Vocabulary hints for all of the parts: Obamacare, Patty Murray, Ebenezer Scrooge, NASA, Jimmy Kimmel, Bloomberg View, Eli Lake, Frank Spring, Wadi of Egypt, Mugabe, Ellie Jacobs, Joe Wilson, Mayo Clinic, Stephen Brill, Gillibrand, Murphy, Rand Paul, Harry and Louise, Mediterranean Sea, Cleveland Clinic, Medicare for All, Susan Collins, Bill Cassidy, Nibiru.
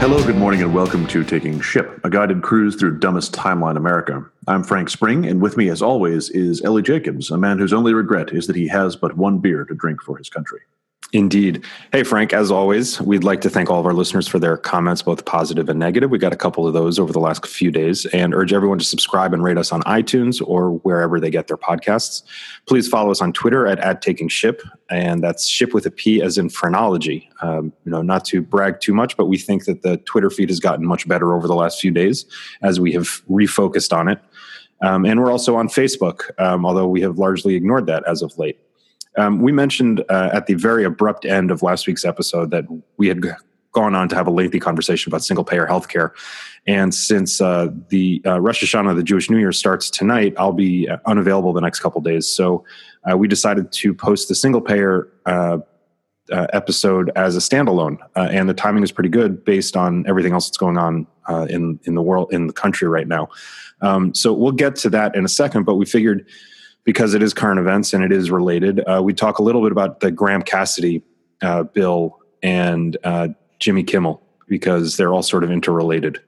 Hello, good morning, and welcome to Taking Ship, a guided cruise through dumbest timeline America. I'm Frank Spring, and with me, as always, is Ellie Jacobs, a man whose only regret is that he has but one beer to drink for his country. Indeed. Hey, Frank, as always, we'd like to thank all of our listeners for their comments, both positive and negative. We got a couple of those over the last few days, and urge everyone to subscribe and rate us on iTunes or wherever they get their podcasts. Please follow us on Twitter at @TakingShip, and that's ship with a P as in phrenology. Not to brag too much, but we think that the Twitter feed has gotten much better over the last few days as we have refocused on it. And we're also on Facebook, although we have largely ignored that as of late. We mentioned at the very abrupt end of last week's episode that we had gone on to have a lengthy conversation about single-payer healthcare. And since the Rosh Hashanah, the Jewish New Year, starts tonight, I'll be unavailable the next couple days. So we decided to post the single-payer episode as a standalone, and the timing is pretty good based on everything else that's going on in the world, in the country right now. So we'll get to that in a second, but we figured, because it is current events and it is related, we talk a little bit about the Graham-Cassidy bill and Jimmy Kimmel, because they're all sort of interrelated.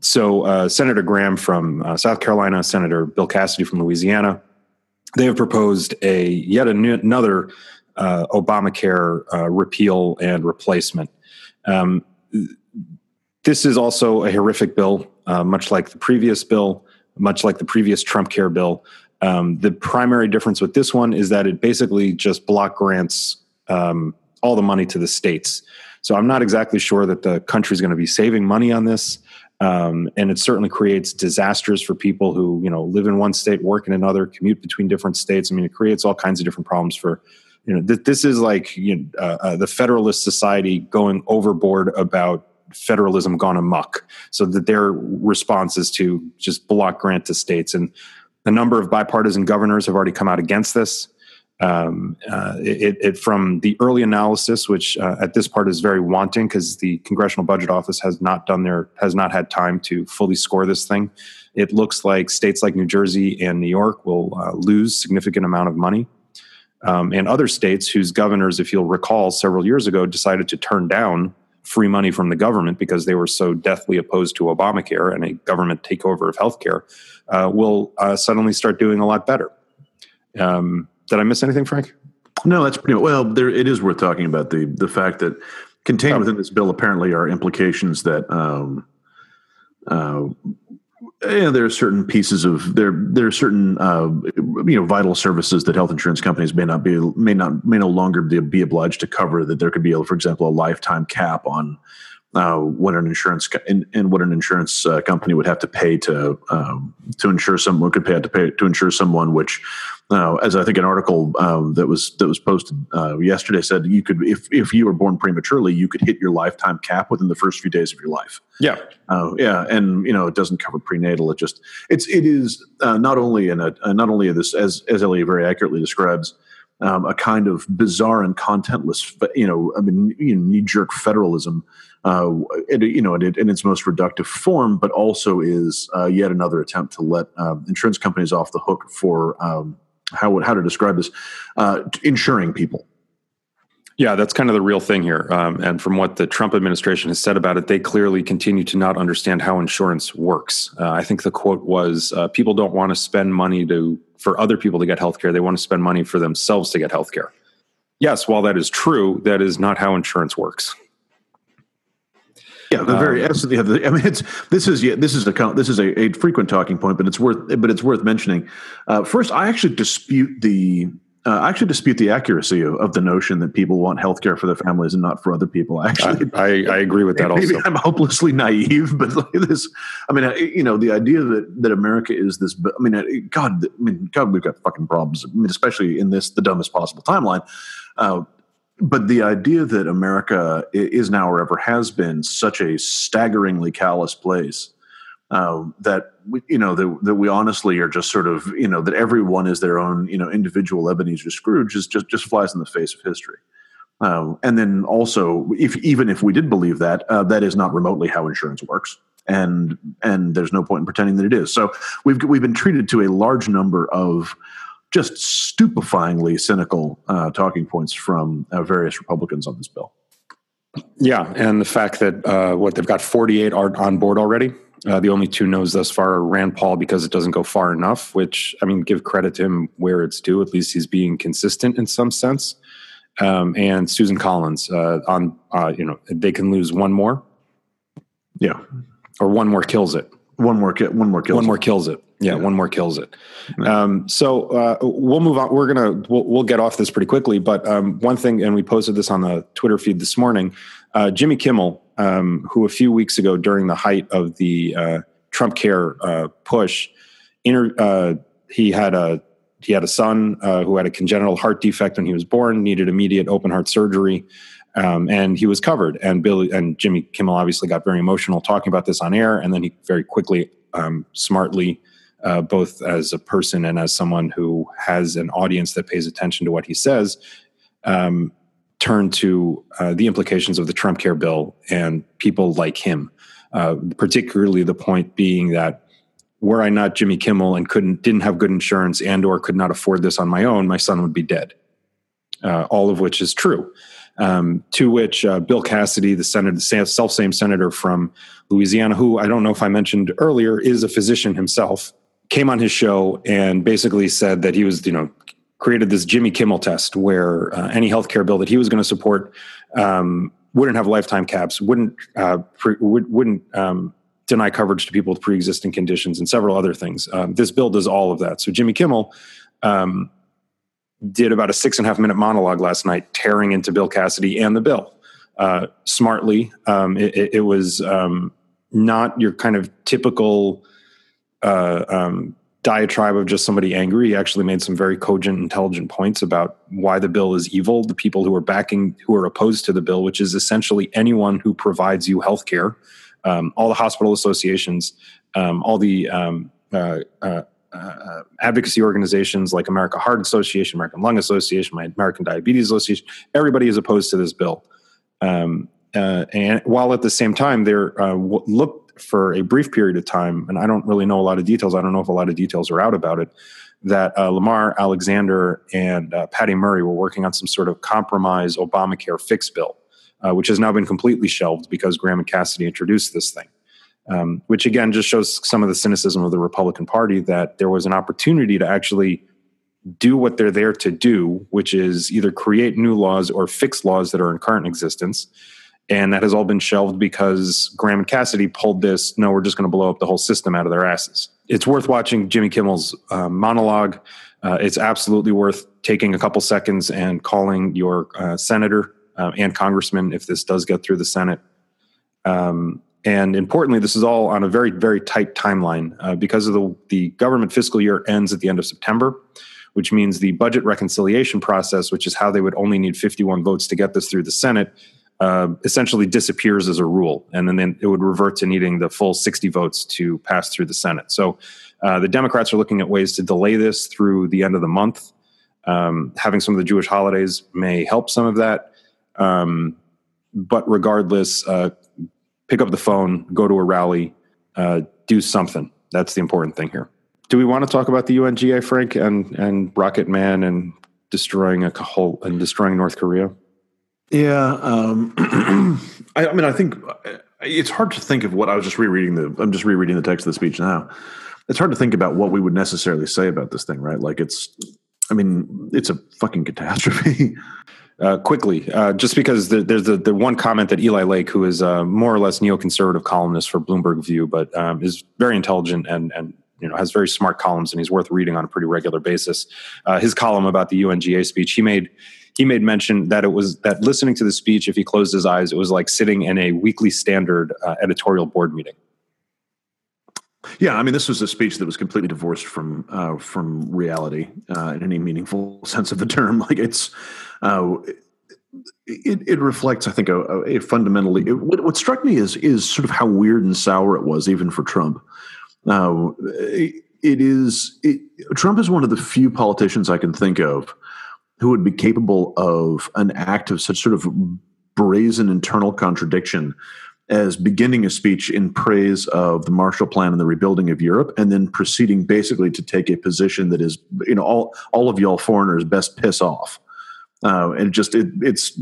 So Senator Graham from South Carolina, Senator Bill Cassidy from Louisiana, they have proposed yet another Obamacare repeal and replacement. This is also a horrific bill, much like the previous bill, much like the previous Trump Care bill. The primary difference with this one is that it basically just block grants all the money to the states. So I'm not exactly sure that the country's going to be saving money on this. And it certainly creates disasters for people who, live in one state, work in another, commute between different states. I mean, it creates all kinds of different problems for, this is like the Federalist Society going overboard about federalism gone amok, so that their response is to just block grant to states. And a number of bipartisan governors have already come out against this. It from the early analysis, which at this part is very wanting because the Congressional Budget Office has not had time to fully score this thing. It looks like states like New Jersey and New York will lose significant amount of money. And other states whose governors, if you'll recall, several years ago decided to turn down free money from the government because they were so deathly opposed to Obamacare and a government takeover of healthcare, will suddenly start doing a lot better. Did I miss anything, Frank? No, that's pretty much. Well, it is worth talking about the fact that contained within this bill apparently are implications that there are certain vital services that health insurance companies may no longer be obliged to cover. That there could be, for example, a lifetime cap on what an insurance company would have to pay to insure someone. Which, as I think an article that was posted yesterday said, you could, if you were born prematurely, you could hit your lifetime cap within the first few days of your life. Yeah, and it doesn't cover prenatal. It is not only this, as Ellie very accurately describes, a kind of bizarre and contentless, knee-jerk federalism, in its most reductive form, but also is yet another attempt to let insurance companies off the hook for how to describe this, insuring people. Yeah, that's kind of the real thing here. And from what the Trump administration has said about it, they clearly continue to not understand how insurance works. I think the quote was, people don't want to spend money for other people to get healthcare. They want to spend money for themselves to get healthcare. Yes, while that is true, that is not how insurance works. Yeah, the very essence of the, this is a frequent talking point, but it's worth mentioning. First, I actually dispute the accuracy of the notion that people want healthcare for their families and not for other people. Actually, I agree with that. Maybe I'm hopelessly naive, but the idea that America is this. God, we've got fucking problems, especially in the dumbest possible timeline. But the idea that America is now or ever has been such a staggeringly callous place. That we honestly are just sort of, that everyone is their own, individual Ebenezer Scrooge just flies in the face of history. And then also, even if we did believe that, that is not remotely how insurance works. And there's no point in pretending that it is. So we've been treated to a large number of just stupefyingly cynical talking points from various Republicans on this bill. Yeah, and the fact that they've got 48 are on board already. The only two no's thus far are Rand Paul because it doesn't go far enough, which, I mean, give credit to him where it's due. At least he's being consistent in some sense. And Susan Collins they can lose one more. Yeah. Or one more kills it. One more kills it. Yeah, yeah. One more kills it. So we'll move on. We'll get off this pretty quickly. But one thing, and we posted this on the Twitter feed this morning, Jimmy Kimmel, who a few weeks ago during the height of the Trump Care push, he had a son who had a congenital heart defect when he was born, needed immediate open heart surgery. And he was covered, and Jimmy Kimmel obviously got very emotional talking about this on air. And then he very quickly, smartly, both as a person and as someone who has an audience that pays attention to what he says, turned to the implications of the Trump Care bill and people like him, particularly the point being that were I not Jimmy Kimmel and didn't have good insurance and or could not afford this on my own, my son would be dead, all of which is true. To which Bill Cassidy, the self-same senator from Louisiana, who I don't know if I mentioned earlier, is a physician himself, came on his show and basically said that he was, created this Jimmy Kimmel test where any healthcare bill that he was going to support wouldn't have lifetime caps, wouldn't deny coverage to people with pre-existing conditions, and several other things. This bill does all of that. So Jimmy Kimmel did about a 6.5-minute monologue last night, tearing into Bill Cassidy and the bill. Smartly, it was not your kind of typical diatribe of just somebody angry. He actually made some very cogent, intelligent points about why the bill is evil, the people who are opposed to the bill, which is essentially anyone who provides you health care, all the hospital associations, all the advocacy organizations like American Heart Association, American Lung Association, American Diabetes Association. Everybody is opposed to this bill. And while at the same time, they're looked for a brief period of time, and I don't really know a lot of details. I don't know if a lot of details are out about it, that Lamar Alexander and Patty Murray were working on some sort of compromise Obamacare fix bill, which has now been completely shelved because Graham-Cassidy introduced this thing. Which again just shows some of the cynicism of the Republican Party, that there was an opportunity to actually do what they're there to do, which is either create new laws or fix laws that are in current existence. And that has all been shelved because Graham and Cassidy pulled this, no, we're just going to blow up the whole system out of their asses. It's worth watching Jimmy Kimmel's monologue. It's absolutely worth taking a couple seconds and calling your senator and congressman if this does get through the Senate. And importantly, this is all on a very, very tight timeline because of the government fiscal year ends at the end of September, which means the budget reconciliation process, which is how they would only need 51 votes to get this through the Senate, essentially disappears as a rule. And then it would revert to needing the full 60 votes to pass through the Senate. So the Democrats are looking at ways to delay this through the end of the month. Having some of the Jewish holidays may help some of that. But regardless, pick up the phone, go to a rally, do something. That's the important thing here. Do we want to talk about the UNGA, Frank, and Rocket Man and destroying North Korea? Yeah. I think it's hard to think of what I was just rereading. I'm just rereading the text of the speech now. It's hard to think about what we would necessarily say about this thing, right? Like it's a fucking catastrophe. Quickly, just because there's the one comment that Eli Lake, who is more or less neoconservative columnist for Bloomberg View, but is very intelligent and has very smart columns, and he's worth reading on a pretty regular basis. His column about the UNGA speech, he made mention that it was that listening to the speech, if he closed his eyes, it was like sitting in a Weekly Standard editorial board meeting. Yeah, I mean, this was a speech that was completely divorced from reality in any meaningful sense of the term. Like it reflects, I think, a fundamentally. What struck me is sort of how weird and sour it was, even for Trump. Trump is one of the few politicians I can think of who would be capable of an act of such sort of brazen internal contradiction as beginning a speech in praise of the Marshall Plan and the rebuilding of Europe, and then proceeding basically to take a position that is, you know, all of y'all foreigners best piss off. And just, it is,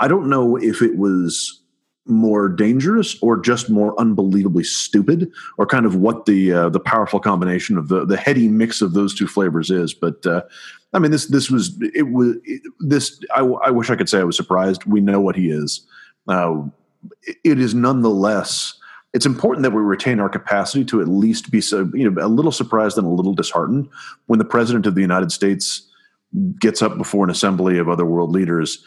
I don't know if it was more dangerous or just more unbelievably stupid, or kind of what the powerful combination of the heady mix of those two flavors is. But I mean, this was. I wish I could say I was surprised. We know what he is. It is nonetheless, it's important that we retain our capacity to at least be, a little surprised and a little disheartened when the president of the United States gets up before an assembly of other world leaders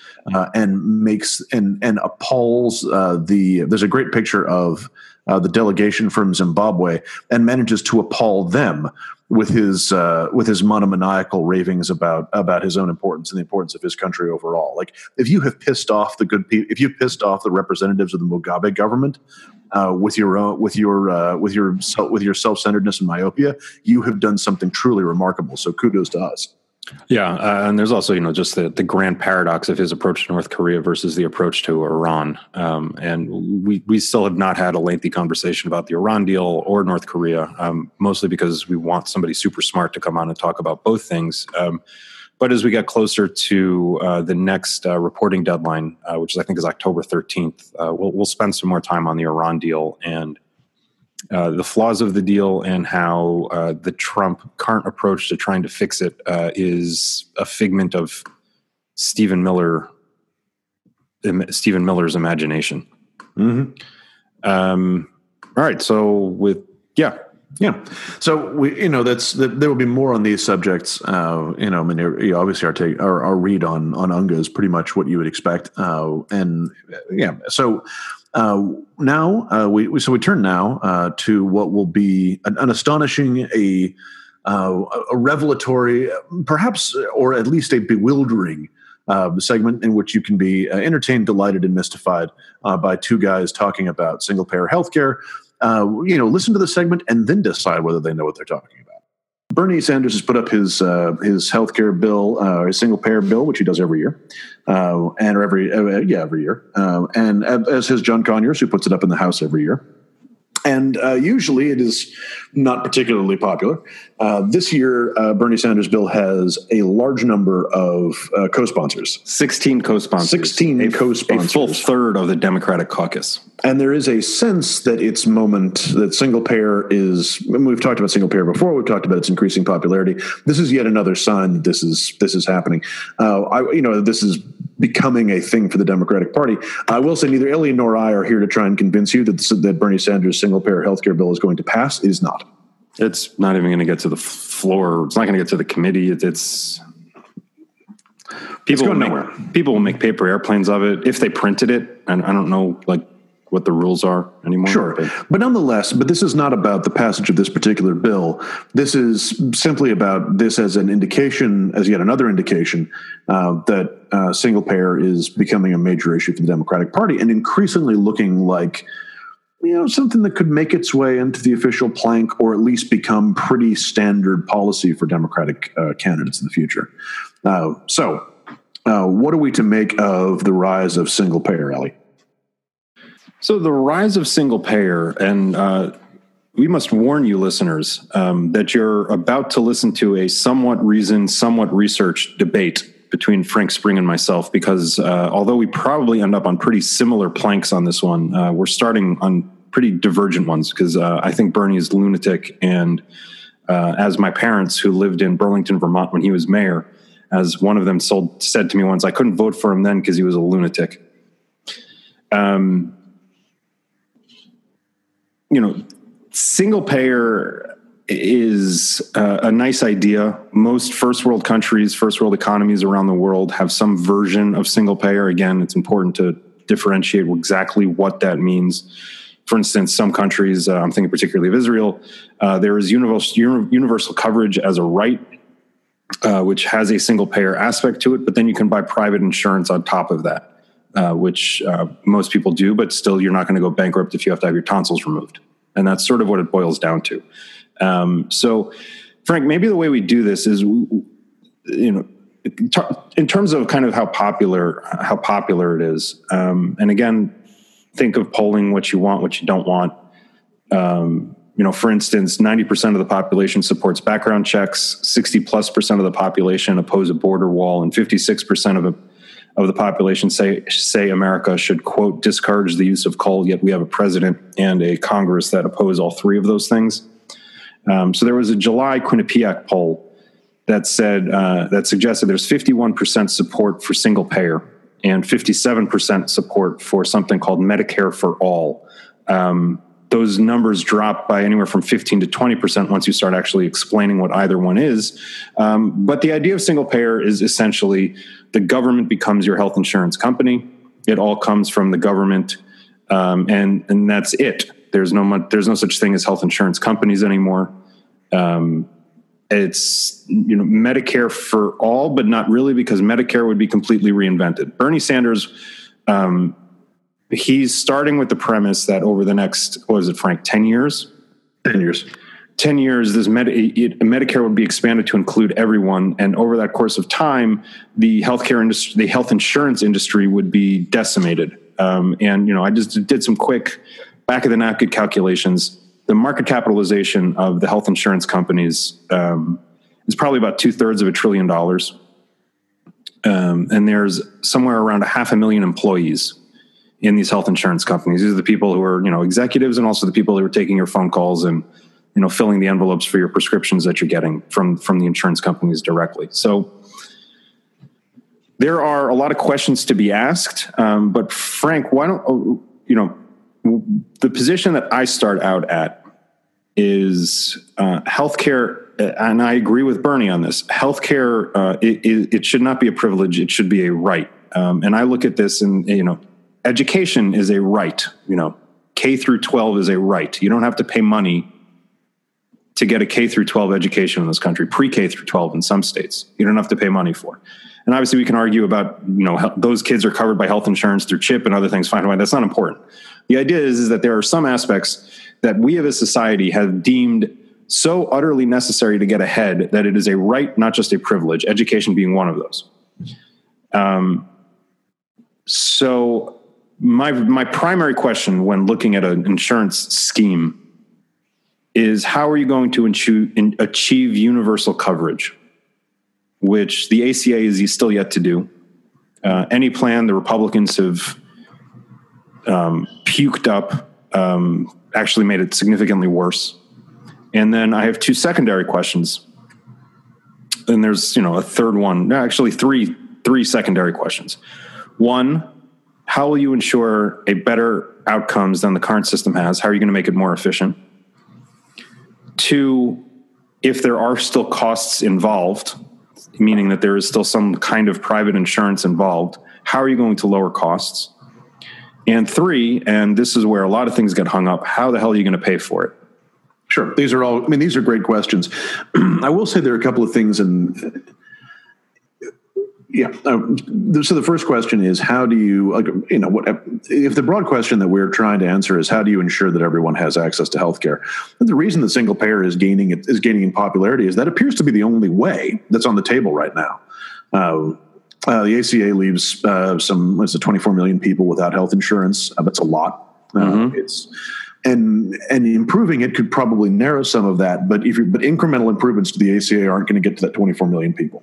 and makes and appalls there's a great picture of the delegation from Zimbabwe, and manages to appall them with his monomaniacal ravings about his own importance and the importance of his country overall. Like, if you have pissed off the good people, if you pissed off the representatives of the Mugabe government with your self-centeredness and myopia, you have done something truly remarkable. So kudos to us. Yeah, and there's also, just the grand paradox of his approach to North Korea versus the approach to Iran. And we still have not had a lengthy conversation about the Iran deal or North Korea, mostly because we want somebody super smart to come on and talk about both things. But as we get closer to the next reporting deadline, which I think is October 13th, we'll spend some more time on the Iran deal and the flaws of the deal, and how the Trump current approach to trying to fix it is a figment of Stephen Miller's imagination. Mm-hmm. All right. So yeah. So we, there will be more on these subjects. I mean, obviously our read on UNGA is pretty much what you would expect. Now we turn now to what will be an astonishing, a revelatory, perhaps, or at least a bewildering segment in which you can be entertained, delighted, and mystified by two guys talking about single-payer healthcare. Listen to the segment and then decide whether they know what they're talking about. Bernie Sanders has put up his healthcare bill, his single payer bill, which he does every year, every year, and as has John Conyers, who puts it up in the House every year. And usually it is not particularly popular. This year, Bernie Sanders' bill has a large number of co-sponsors. 16 co-sponsors. A full third of the Democratic caucus. And there is a sense that its moment, that single-payer is, and we've talked about single-payer before, we've talked about its increasing popularity. This is yet another sign that this is happening. This is becoming a thing for the Democratic Party. I will say neither Elliot nor I are here to try and convince you that Bernie Sanders' single-payer healthcare bill is going to pass. It is not. It's not even going to get to the floor. It's not going to get to the committee. It's going nowhere. People will make paper airplanes of it if they printed it. And I don't know, what the rules are anymore. Sure. But nonetheless, this is not about the passage of this particular bill. This is simply about this as an indication, as yet another indication, that single payer is becoming a major issue for the Democratic Party, and increasingly looking like, something that could make its way into the official plank, or at least become pretty standard policy for Democratic candidates in the future. So what are we to make of the rise of single payer, Ellie? So the rise of single payer, and we must warn you listeners that you're about to listen to a somewhat reasoned, somewhat researched debate between Frank Spring and myself, because although we probably end up on pretty similar planks on this one, we're starting on pretty divergent ones, because I think Bernie is lunatic, and as my parents, who lived in Burlington, Vermont when he was mayor, as one of them said to me once, I couldn't vote for him then because he was a lunatic. Single payer is a nice idea. Most first world countries, first world economies around the world have some version of single payer. Again, it's important to differentiate exactly what that means. For instance, some countries, I'm thinking particularly of Israel, there is universal coverage as a right, which has a single payer aspect to it, but then you can buy private insurance on top of that. Which most people do, but still you're not going to go bankrupt if you have to have your tonsils removed. And that's sort of what it boils down to. So, Frank, maybe the way we do this is you know, in terms of kind of how popular it is. And again, think of polling what you want, what you don't want. You know, for instance, 90% of the population supports background checks, 60+% of the population oppose a border wall, and 56% of the population say America should, quote, discourage the use of coal, yet we have a president and a Congress that oppose all three of those things. So there was a July Quinnipiac poll that said, that suggested there's 51% support for single payer and 57% support for something called Medicare for All. Those numbers drop by anywhere from 15 to 20% once you start actually explaining what either one is. But the idea of single payer is essentially the government becomes your health insurance company. It all comes from the government, and that's it. There's no such thing as health insurance companies anymore. It's, you know, Medicare for all, but not really, because Medicare would be completely reinvented. Bernie Sanders, he's starting with the premise that over the next, what was it, Frank, 10 years? 10 years. 10 years, this Medicare would be expanded to include everyone. And over that course of time, the healthcare industry, the health insurance industry would be decimated. And, you know, I just did some quick back of the napkin calculations. The market capitalization of the health insurance companies is probably about $2/3 trillion. And there's somewhere around 500,000 employees in these health insurance companies. These are the people who are, you know, executives, and also the people who are taking your phone calls and, you know, filling the envelopes for your prescriptions that you're getting from the insurance companies directly. So there are a lot of questions to be asked. But Frank, why don't, you know, the position that I start out at is healthcare, and I agree with Bernie on this. Healthcare, it should not be a privilege; it should be a right. And I look at this, and you know, education is a right. You know, K through 12 is a right. You don't have to pay money to get a K through 12 education in this country, pre-K through 12 in some states. You don't have to pay money for. And obviously we can argue about, you know, those kids are covered by health insurance through CHIP and other things. Fine. That's not important. The idea is that there are some aspects that we as a society have deemed so utterly necessary to get ahead that it is a right, not just a privilege, education being one of those. So my primary question when looking at an insurance scheme is, how are you going to achieve universal coverage, which the ACA is still yet to do. Any plan the Republicans have puked up, actually made it significantly worse. And then I have two secondary questions. And there's, you know, a third one, actually three secondary questions. One, how will you ensure a better outcomes than the current system has? How are you going to make it more efficient? Two, if there are still costs involved, meaning that there is still some kind of private insurance involved, how are you going to lower costs? And three, and this is where a lot of things get hung up, how the hell are you going to pay for it? Sure. These are all, I mean, these are great questions. I will say there are a couple of things in... Yeah. So the first question is, how do you, you know, what if the broad question that we're trying to answer is, how do you ensure that everyone has access to healthcare? And the reason that single payer is gaining in popularity is that appears to be the only way that's on the table right now. The ACA leaves what's it, 24 million people without health insurance. That's a lot. And improving it could probably narrow some of that. But incremental improvements to the ACA aren't going to get to that 24 million people.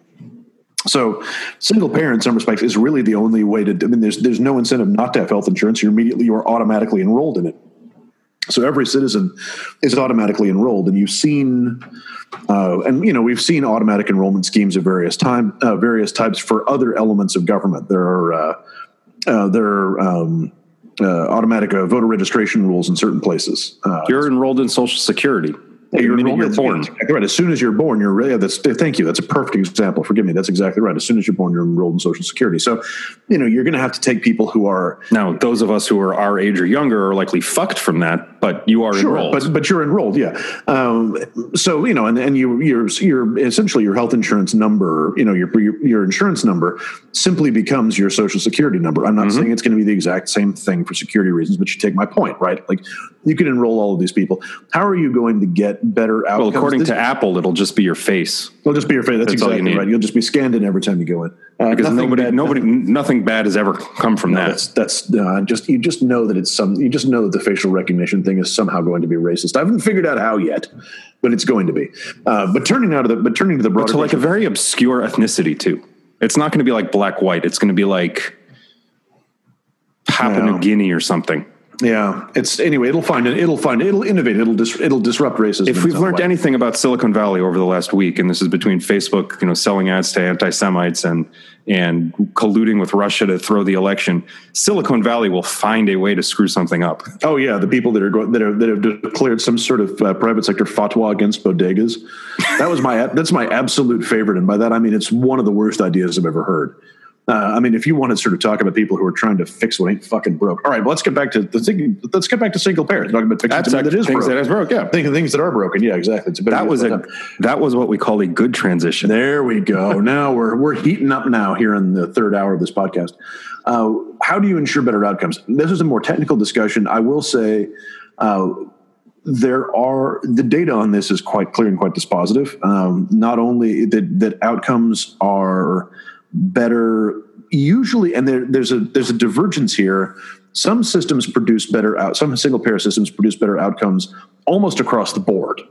So single payer in some respects is really the only way to, I mean, there's no incentive not to have health insurance. You are automatically enrolled in it. So every citizen is automatically enrolled, and you've seen, and you know, we've seen automatic enrollment schemes of various types for other elements of government. There are automatic voter registration rules in certain places. You're enrolled in Social Security. You're born. Exactly right. As soon as you're born, you're really. Thank you. That's a perfect example. Forgive me. That's exactly right. As soon as you're born, you're enrolled in Social Security. So, you know, you're going to have to take people who are now. Those of us who are our age or younger are likely fucked from that. but you are enrolled. But you're enrolled, yeah. So you know, and you're essentially your health insurance number, you know, your insurance number simply becomes your Social Security number. I'm not saying it's going to be the exact same thing for security reasons, but you take my point, right? Like you can enroll all of these people. How are you going to get better outcomes? Well, according to Apple, it'll just be your face. It'll just be your face. That's exactly right. You'll just be scanned in every time you go in. Because nothing bad has ever come from that. You just know that you just know that the facial recognition thing is somehow going to be racist. I haven't figured out how yet, but it's going to be. But turning to the broader, to like a very obscure ethnicity too. It's not going to be like black white. It's going to be like Papua New Guinea or something. Yeah, it'll innovate. It'll disrupt racism. If we've learned anything about Silicon Valley over the last week, and this is between Facebook, you know, selling ads to anti-Semites and colluding with Russia to throw the election, Silicon Valley will find a way to screw something up. Oh yeah, the people that have declared some sort of private sector fatwa against bodegas. That's my absolute favorite, and by that I mean it's one of the worst ideas I've ever heard. I mean, if you want to sort of talk about people who are trying to fix what ain't fucking broke. All right, well, let's get back to the thing. Let's get back to single parents. Talking about fixing that is things broke. That is broke. Yeah, things that are broken. Yeah, exactly. That was what we call a good transition. There we go. Now we're heating up now here in the third hour of this podcast. How do you ensure better outcomes? This is a more technical discussion. I will say the data on this is quite clear and quite dispositive. Not only that outcomes are better usually, and there's a divergence here. Some systems produce some single payer systems produce better outcomes almost across the board,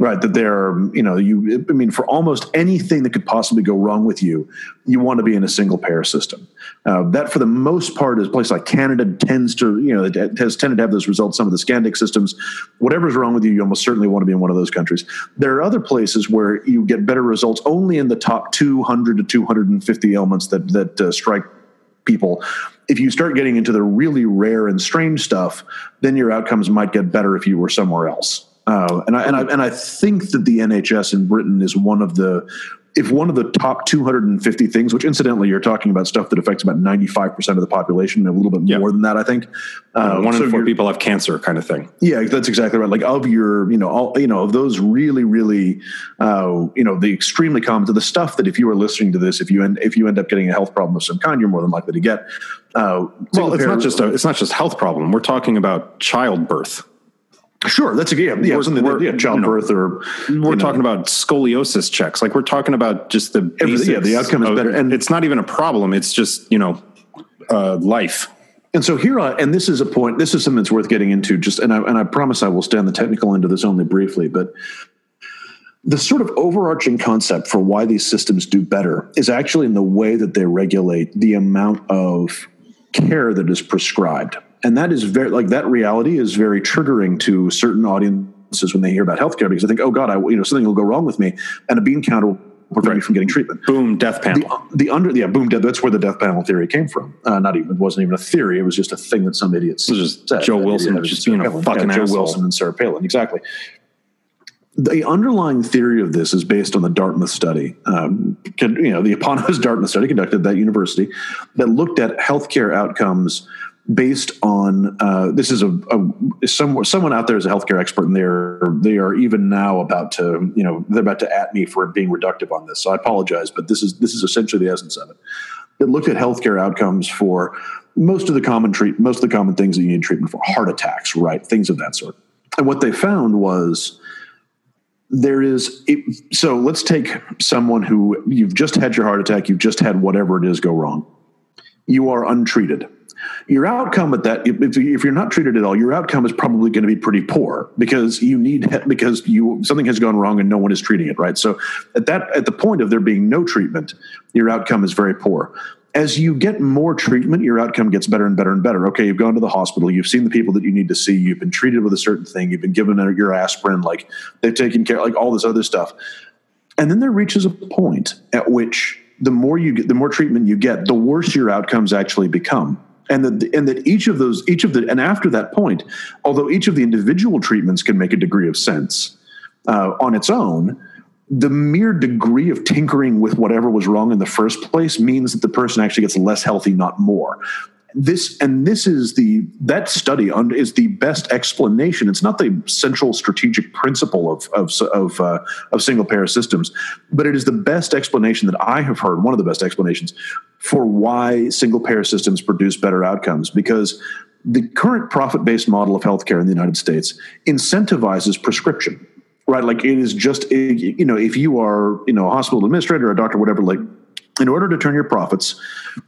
right? That they're, you know, I mean, for almost anything that could possibly go wrong with you, you want to be in a single payer system. That for the most part is a place like Canada has tended to have those results. Some of the Scandic systems, whatever's wrong with you, you almost certainly want to be in one of those countries. There are other places where you get better results only in the top 200 to 250 ailments that strike people. If you start getting into the really rare and strange stuff, then your outcomes might get better if you were somewhere else. And I think that the NHS in Britain is one of the top 250 things, which incidentally, you're talking about stuff that affects about 95% of the population, a little bit more than that, I think. One in four people have cancer, kind of thing. Yeah, that's exactly right. Like of your, you know, all, you know, of those really, really, you know, the extremely common to the stuff that if you are listening to this, if you end up getting a health problem of some kind, you're more than likely to get. It's not just health problem. We're talking about childbirth. Sure, that's a game. Yeah, childbirth, or we're talking about scoliosis checks. Like we're talking about just the basics. Yeah, the outcome is better, and it's not even a problem. It's just life. And so here, and this is a point. This is something that's worth getting into. And I promise I will stay on the technical end of this only briefly, but the sort of overarching concept for why these systems do better is actually in the way that they regulate the amount of care that is prescribed. And that is that reality is very triggering to certain audiences when they hear about healthcare, because I think, oh God, something will go wrong with me and a bean counter will prevent me from getting treatment. Boom, death panel. That's where the death panel theory came from. It wasn't even a theory. It was just a thing that some idiots said. Joe Wilson just being a fucking asshole. Joe Wilson and Sarah Palin. Exactly. The underlying theory of this is based on the Dartmouth study, the eponymous Dartmouth study conducted at that university that looked at healthcare outcomes based on this is someone out there is a healthcare expert, and they are even now about to at me for being reductive on this. So I apologize, but this is essentially the essence of it. It looked at healthcare outcomes for most of the common things that you need treatment for, heart attacks, right, things of that sort. And what they found was so let's take someone who you've just had your heart attack, you've just had whatever it is go wrong. You are untreated. Your outcome at that, if you're not treated at all, your outcome is probably going to be pretty poor because something has gone wrong and no one is treating it, right? So at the point of there being no treatment, your outcome is very poor. As you get more treatment, your outcome gets better and better and better. Okay, you've gone to the hospital, you've seen the people that you need to see, you've been treated with a certain thing, you've been given your aspirin, like they've taken care, like all this other stuff. And then there reaches a point at which the more treatment you get, the worse your outcomes actually become. And that and after that point, although each of the individual treatments can make a degree of sense on its own, the mere degree of tinkering with whatever was wrong in the first place means that the person actually gets less healthy, not more. That study is the best explanation. It's not the central strategic principle of single payer systems, but it is the best explanation that I have heard. One of the best explanations for why single payer systems produce better outcomes, because the current profit-based model of healthcare in the United States incentivizes prescription, right? Like it is just, if you are, a hospital administrator or a doctor, whatever, like, in order to turn your profits,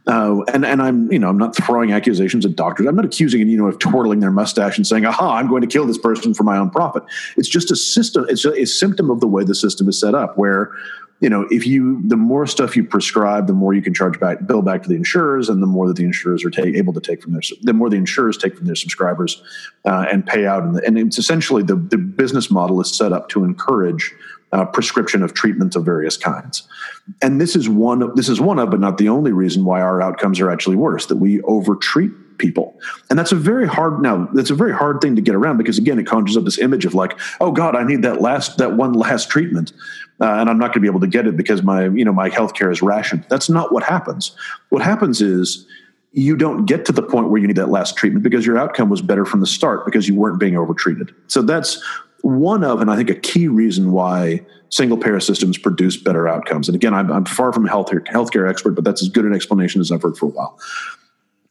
and I'm not throwing accusations at doctors. I'm not accusing them, of twirling their mustache and saying, aha, I'm going to kill this person for my own profit. It's just a system. It's a symptom of the way the system is set up where, the more stuff you prescribe, the more you can bill back to the insurers, and the more that the insurers are able to take from their subscribers and pay out. And it's essentially the business model is set up to encourage prescription of treatments of various kinds. And this is one of, but not the only reason why our outcomes are actually worse, that we overtreat people. And that's a very hard thing to get around, because again, it conjures up this image of like, oh God, I need that one last treatment. And I'm not going to be able to get it because my healthcare is rationed. That's not what happens. What happens is you don't get to the point where you need that last treatment because your outcome was better from the start because you weren't being overtreated. So that's one of, and I think a key reason why single-payer systems produce better outcomes. And again, I'm far from a healthcare expert, but that's as good an explanation as I've heard for a while.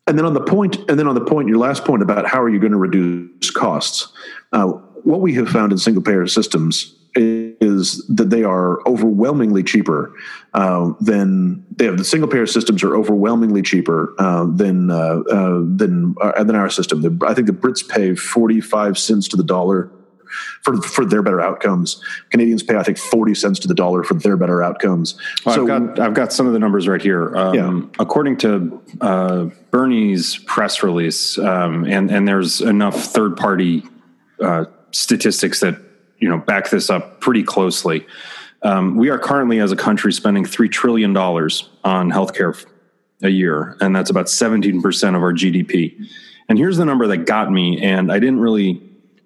And then your last point about how are you going to reduce costs? What we have found in single-payer systems is that they are overwhelmingly cheaper the single-payer systems are overwhelmingly cheaper than our system. I think the Brits pay 45 cents to the dollar for their better outcomes. Canadians pay, I think, 40 cents to the dollar for their better outcomes. Well, so I've got some of the numbers right here. According to Bernie's press release, and there's enough third-party statistics that back this up pretty closely. We are currently, as a country, spending $3 trillion on healthcare a year, and that's about 17% of our GDP. And here's the number that got me, and I didn't really,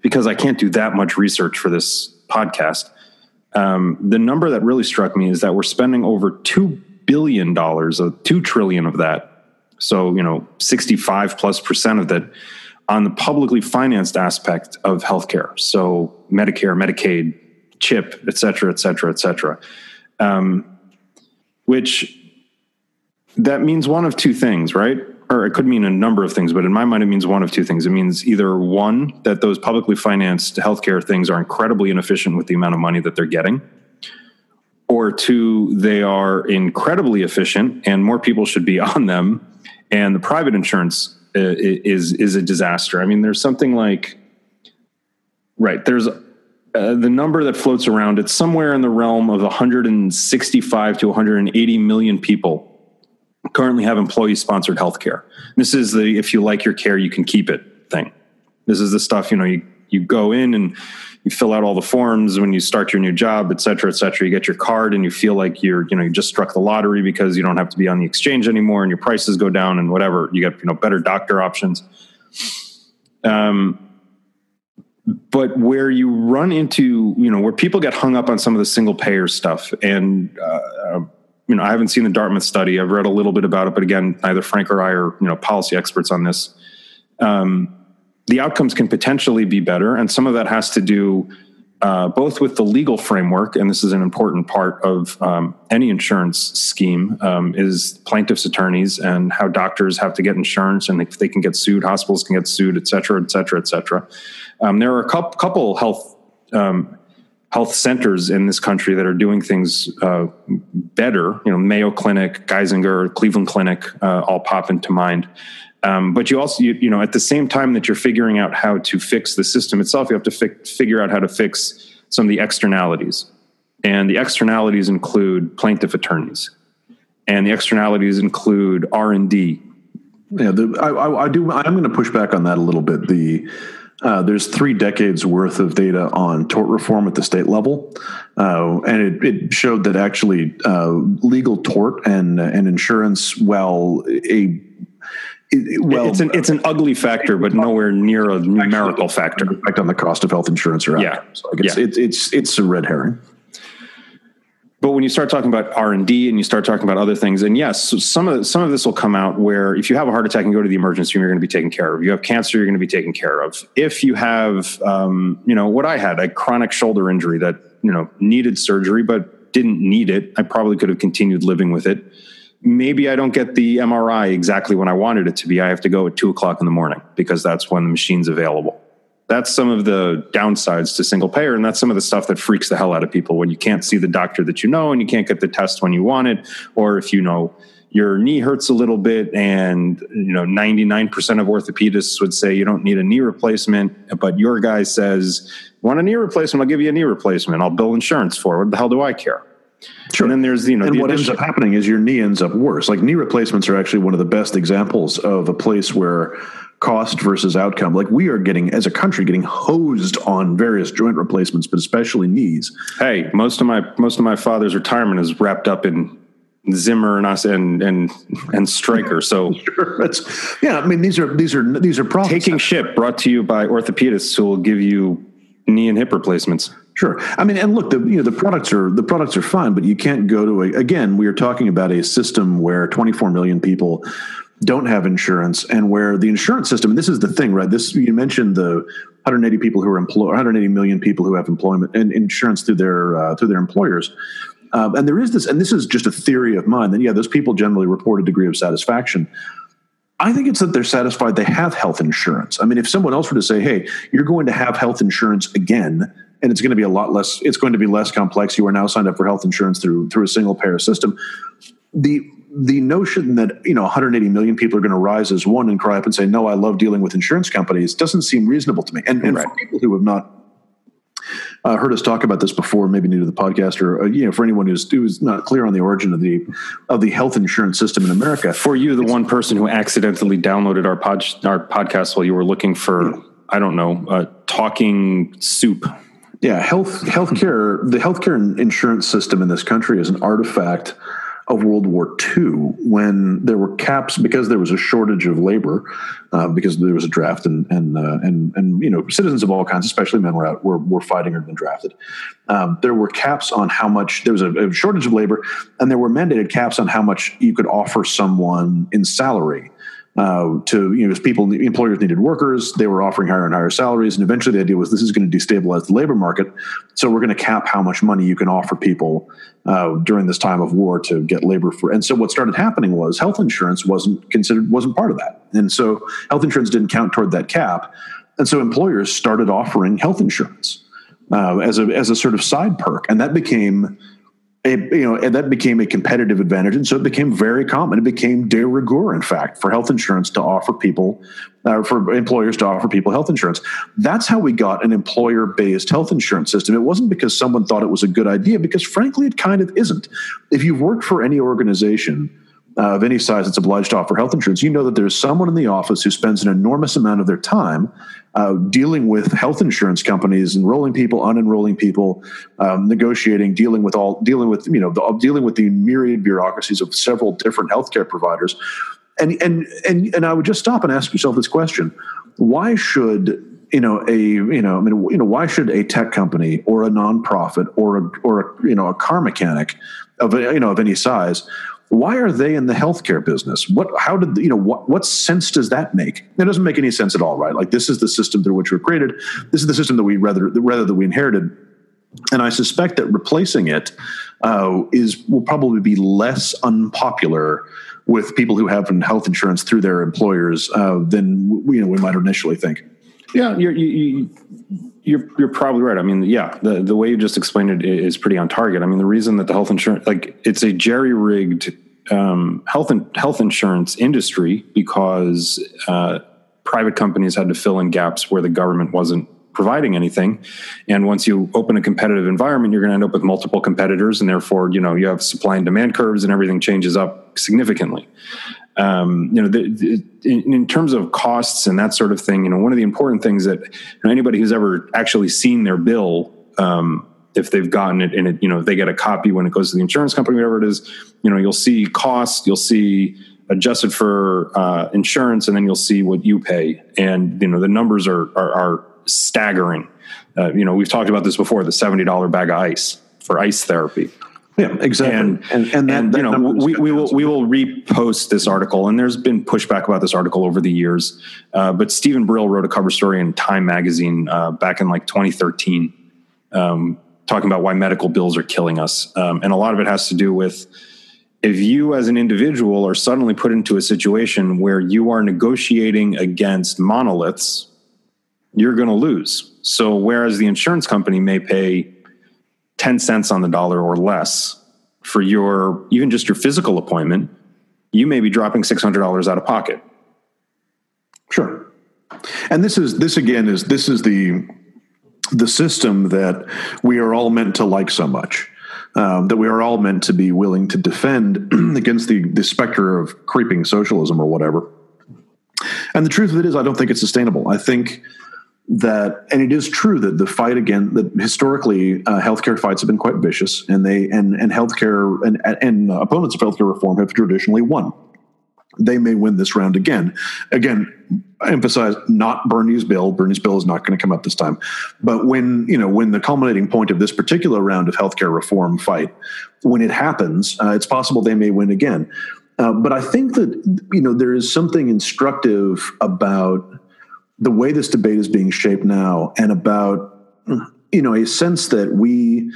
because I can't do that much research for this podcast. The number that really struck me is that we're spending over $2 billion, $2 trillion of that. So, 65+% of that on the publicly financed aspect of healthcare. So Medicare, Medicaid, CHIP, et cetera, et cetera, et cetera. Which that means one of two things, right? Or it could mean a number of things, but in my mind, it means one of two things. It means either one, that those publicly financed healthcare things are incredibly inefficient with the amount of money that they're getting, or two, they are incredibly efficient and more people should be on them. And the private insurance is a disaster. I mean, there's something like, right, there's the number that floats around. It's somewhere in the realm of 165 to 180 million people currently have employee-sponsored healthcare. This is the "if you like your care, you can keep it" thing. This is the stuff, you go in and you fill out all the forms when you start your new job, et cetera, et cetera. You get your card and you feel like you just struck the lottery because you don't have to be on the exchange anymore and your prices go down and whatever. You get, better doctor options. But where you run into, where people get hung up on some of the single-payer stuff and, I haven't seen the Dartmouth study. I've read a little bit about it, but again, neither Frank or I are, policy experts on this. The outcomes can potentially be better. And some of that has to do both with the legal framework. And this is an important part of any insurance scheme, is plaintiff's attorneys and how doctors have to get insurance and if they can get sued, hospitals can get sued, et cetera, et cetera, et cetera. There are a couple health centers in this country that are doing things better. Mayo Clinic, Geisinger, Cleveland Clinic all pop into mind. But you also, at the same time that you're figuring out how to fix the system itself, you have to figure out how to fix some of the externalities. And the externalities include plaintiff attorneys. And the externalities include R&D. Yeah, I'm going to push back on that a little bit. There's 3 decades worth of data on tort reform at the state level, and it showed that actually legal tort and insurance, it's an ugly factor, but nowhere near a numerical factor. Effect on the cost of health insurance or outcomes. It's a red herring. But when you start talking about R&D and you start talking about other things, and yes, so some of this will come out where if you have a heart attack and go to the emergency room, you're going to be taken care of. You have cancer, you're going to be taken care of. If you have, what I had, a chronic shoulder injury that, needed surgery but didn't need it, I probably could have continued living with it. Maybe I don't get the MRI exactly when I wanted it to be. I have to go at 2:00 in the morning because that's when the machine's available. That's some of the downsides to single payer. And that's some of the stuff that freaks the hell out of people when you can't see the doctor that you know and you can't get the test when you want it. Or if, your knee hurts a little bit and, 99% of orthopedists would say you don't need a knee replacement, but your guy says, want a knee replacement? I'll give you a knee replacement. I'll bill insurance for it. What the hell do I care? Sure. And then there's, and what ends up happening is your knee ends up worse. Like knee replacements are actually one of the best examples of a place where cost versus outcome. Like we are as a country getting hosed on various joint replacements, but especially knees. Hey, most of my father's retirement is wrapped up in Zimmer and us and Stryker. So sure, these are problems. Taking Ship, brought to you by orthopedists who will give you knee and hip replacements. Sure. I mean, and look, the products are fine, but you can't go to we are talking about a system where 24 million people don't have insurance, and where the insurance system, and this is the thing, right? You mentioned the 180 people who are employed, 180 million people who have employment and insurance through their employers. And there is this, and this is just a theory of mine, that those people generally report a degree of satisfaction. I think it's that they're satisfied they have health insurance. I mean, if someone else were to say, hey, you're going to have health insurance again, and it's going to be less complex. You are now signed up for health insurance through a single payer system. The notion that 180 million people are going to rise as one and cry up and say, no, I love dealing with insurance companies, doesn't seem reasonable to me. And right. For people who have not heard us talk about this before, maybe new to the podcast, or for anyone who's not clear on the origin of the health insurance system in America. For you, the one person who accidentally downloaded our podcast while you were looking for talking soup. Yeah, healthcare. The healthcare insurance system in this country is an artifact of World War II, when there were caps because there was a shortage of labor, because there was a draft, and citizens of all kinds, especially men, were fighting or been drafted. There were caps on how much. There was a shortage of labor, and there were mandated caps on how much you could offer someone in salary. As employers needed workers, they were offering higher and higher salaries, and eventually the idea was this is going to destabilize the labor market, so we're going to cap how much money you can offer people during this time of war to get labor for. And so what started happening was health insurance wasn't part of that, and so health insurance didn't count toward that cap, and so employers started offering health insurance as a sort of side perk, and that became. a competitive advantage, and so it became very common. It became de rigueur, in fact, for health insurance to offer people, for employers to offer people health insurance. That's how we got an employer-based health insurance system. It wasn't because someone thought it was a good idea, because frankly, it kind of isn't. If you've worked for any organization of any size that's obliged to offer health insurance, you know that there's someone in the office who spends an enormous amount of their time dealing with health insurance companies, enrolling people, unenrolling people, negotiating, dealing with the myriad bureaucracies of several different healthcare providers. And I would just stop and ask yourself this question: why should why should a tech company or a nonprofit or a car mechanic of any size? Why are they in the healthcare business? What sense does that make? It doesn't make any sense at all, right? Like, this is the system through which we're created. This is the system that we inherited. And I suspect that replacing it will probably be less unpopular with people who have health insurance through their employers than we might initially think. Yeah, you're probably right. I mean, yeah, the way you just explained it is pretty on target. I mean, the reason that the health insurance, it's a jerry-rigged health insurance industry because private companies had to fill in gaps where the government wasn't providing anything. And once you open a competitive environment, you're going to end up with multiple competitors, and therefore, you have supply and demand curves, and everything changes up significantly. In terms of costs and that sort of thing, one of the important things that anybody who's ever actually seen their bill, if they've gotten it and they get a copy when it goes to the insurance company, whatever it is, you'll see cost, you'll see adjusted for insurance, and then you'll see what you pay. And, the numbers are staggering. We've talked about this before, the $70 bag of ice for ice therapy. Yeah, exactly. And we will repost this article, and there's been pushback about this article over the years. But Stephen Brill wrote a cover story in Time magazine back in like 2013, talking about why medical bills are killing us. And a lot of it has to do with, if you as an individual are suddenly put into a situation where you are negotiating against monoliths, you're going to lose. So whereas the insurance company may pay 10 cents on the dollar or less for your, even just your physical appointment, you may be dropping $600 out of pocket. Sure. And this is the system that we are all meant to like so much, that we are all meant to be willing to defend against the specter of creeping socialism or whatever. And the truth of it is, I don't think it's sustainable. I think that, and it is true that the fight again, that historically healthcare fights have been quite vicious, and healthcare and opponents of healthcare reform have traditionally won. They may win this round again. Again, I emphasize, not Bernie's bill. Bernie's bill is not going to come up this time. But when the culminating point of this particular round of healthcare reform fight, when it happens, it's possible they may win again. But I think that, there is something instructive about the way this debate is being shaped now, and about, a sense that we,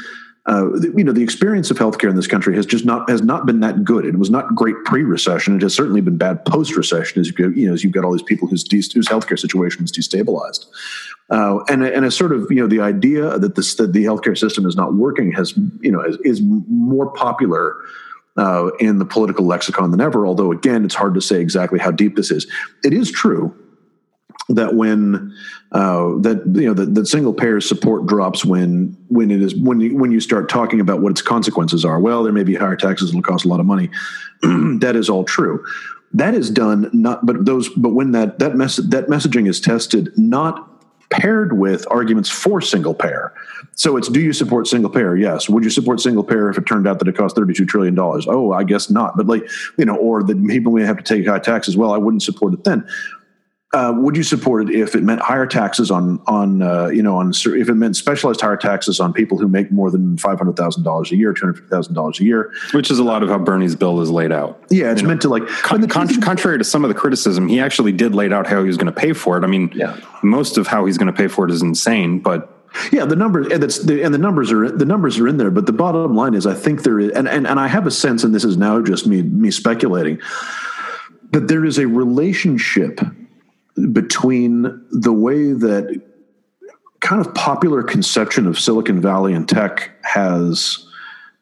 the experience of healthcare in this country has not been that good. It was not great pre-recession. It has certainly been bad post-recession, as you've got all these people whose healthcare situation is destabilized. And the idea that the healthcare system is not working is more popular in the political lexicon than ever. Although again, it's hard to say exactly how deep this is. It is true that that single payer support drops when you start talking about what its consequences are. Well, there may be higher taxes, it'll cost a lot of money. That is all true. That is done when that messaging is tested, not paired with arguments for single payer. So it's, do you support single payer? Yes. Would you support single payer if it turned out that it cost $32 trillion? Oh, I guess not. But or that people may have to take high taxes. Well, I wouldn't support it then. Would you support it if it meant higher taxes if it meant specialized higher taxes on people who make more than $500,000 a year, $250,000 a year? Which is a lot of how Bernie's bill is laid out. Yeah, it's meant to contrary to some of the criticism, he actually did lay out how he was going to pay for it. I mean, Most of how he's going to pay for it is insane, but. Yeah, the numbers are in there, but the bottom line is, I think there is, and I have a sense, and this is now just me speculating, that there is a relationship between the way that kind of popular conception of Silicon Valley and tech has,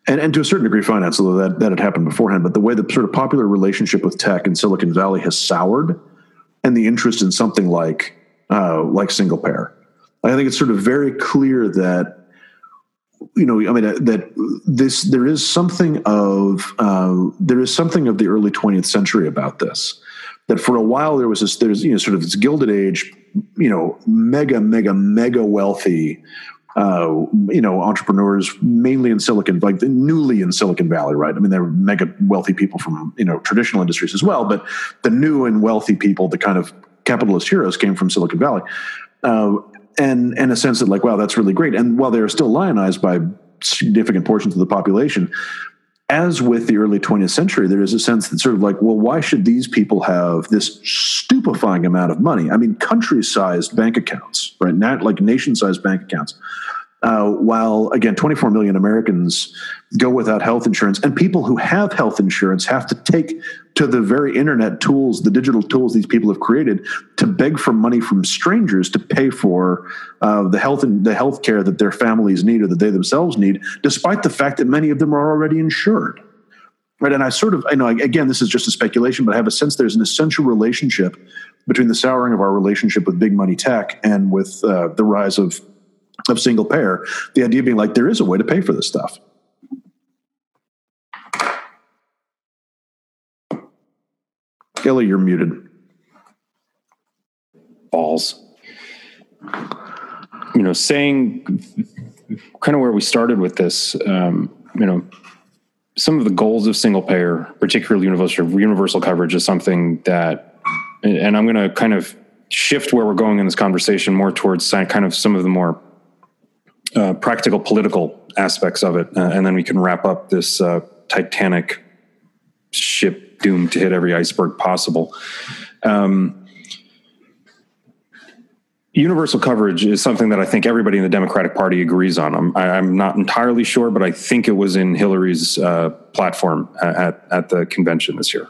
and to a certain degree finance, although that had happened beforehand, but the way the sort of popular relationship with tech and Silicon Valley has soured, and the interest in something like single payer. I think it's sort of very clear that, there is something of the early 20th century about this. That for a while there was this Gilded Age, mega wealthy, entrepreneurs, mainly in Silicon, like newly in Silicon Valley, right? I mean, they were mega wealthy people from, traditional industries as well, but the new and wealthy people, the kind of capitalist heroes, came from Silicon Valley. And a sense that, wow, that's really great. And while they're still lionized by significant portions of the population, as with the early 20th century, there is a sense that why should these people have this stupefying amount of money? I mean, country-sized bank accounts, right? Not like nation-sized bank accounts. While, again, 24 million Americans go without health insurance, and people who have health insurance have to take to the very internet tools, the digital tools these people have created, to beg for money from strangers to pay for the health care that their families need or that they themselves need, despite the fact that many of them are already insured. Right, and again, this is just a speculation, but I have a sense there's an essential relationship between the souring of our relationship with big money tech and with the rise of single payer, the idea being there is a way to pay for this stuff. Gilly, you're muted. Balls. Saying kind of where we started with this, some of the goals of single payer, particularly universal coverage, is something that, and I'm going to kind of shift where we're going in this conversation more towards kind of some of the more practical political aspects of it. And then we can wrap up this Titanic ship doomed to hit every iceberg possible. Universal coverage is something that I think everybody in the Democratic Party agrees on. I'm not entirely sure, but I think it was in Hillary's platform at the convention this year.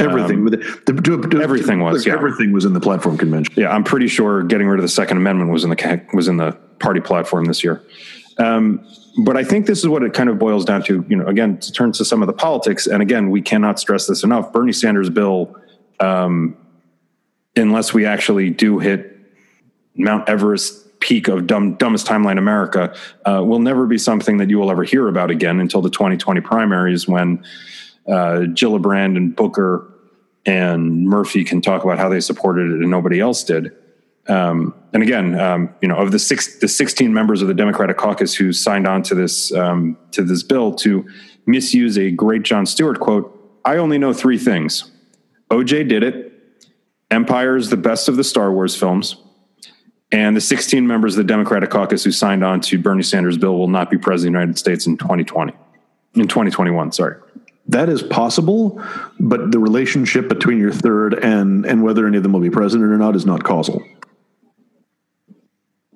Everything, everything was in the platform convention. Yeah, I'm pretty sure getting rid of the Second Amendment was in the party platform this year. But I think this is what it kind of boils down to. You know, again, it turns to some of the politics, and again, we cannot stress this enough. Bernie Sanders' bill, unless we actually do hit Mount Everest peak of dumbest timeline America, will never be something that you will ever hear about again until the 2020 primaries, when Gillibrand and Booker and Murphy can talk about how they supported it and nobody else did. And again, you know, of the 16 members of the Democratic caucus who signed on to this bill, to misuse a great Jon Stewart quote, I only know three things. OJ did it. Empire is the best of the Star Wars films. And the 16 members of the Democratic caucus who signed on to Bernie Sanders' bill will not be president of the United States in 2021, sorry. That is possible, but the relationship between your third and whether any of them will be president or not is not causal.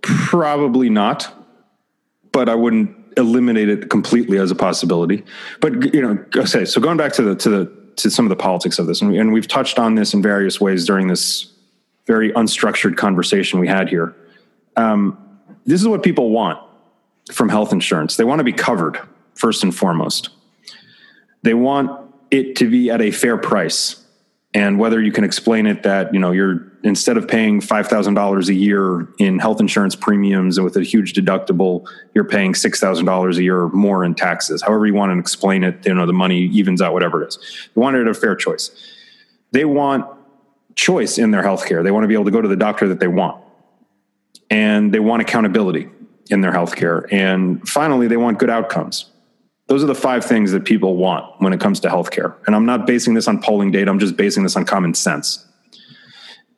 Probably not, but I wouldn't eliminate it completely as a possibility. But, you know, okay, so going back to some of the politics of this, and we've touched on this in various ways during this very unstructured conversation we had here. This is what people want from health insurance. They want to be covered, first and foremost. They want it to be at a fair price. And whether you can explain it that, you know, you're, instead of paying $5,000 a year in health insurance premiums and with a huge deductible, you're paying $6,000 a year or more in taxes. However you want to explain it, you know, the money evens out, whatever it is. They want it at a fair choice. They want choice in their healthcare. They want to be able to go to the doctor that they want, and they want accountability in their healthcare. And finally, they want good outcomes. Those are the five things that people want when it comes to healthcare. And I'm not basing this on polling data. I'm just basing this on common sense.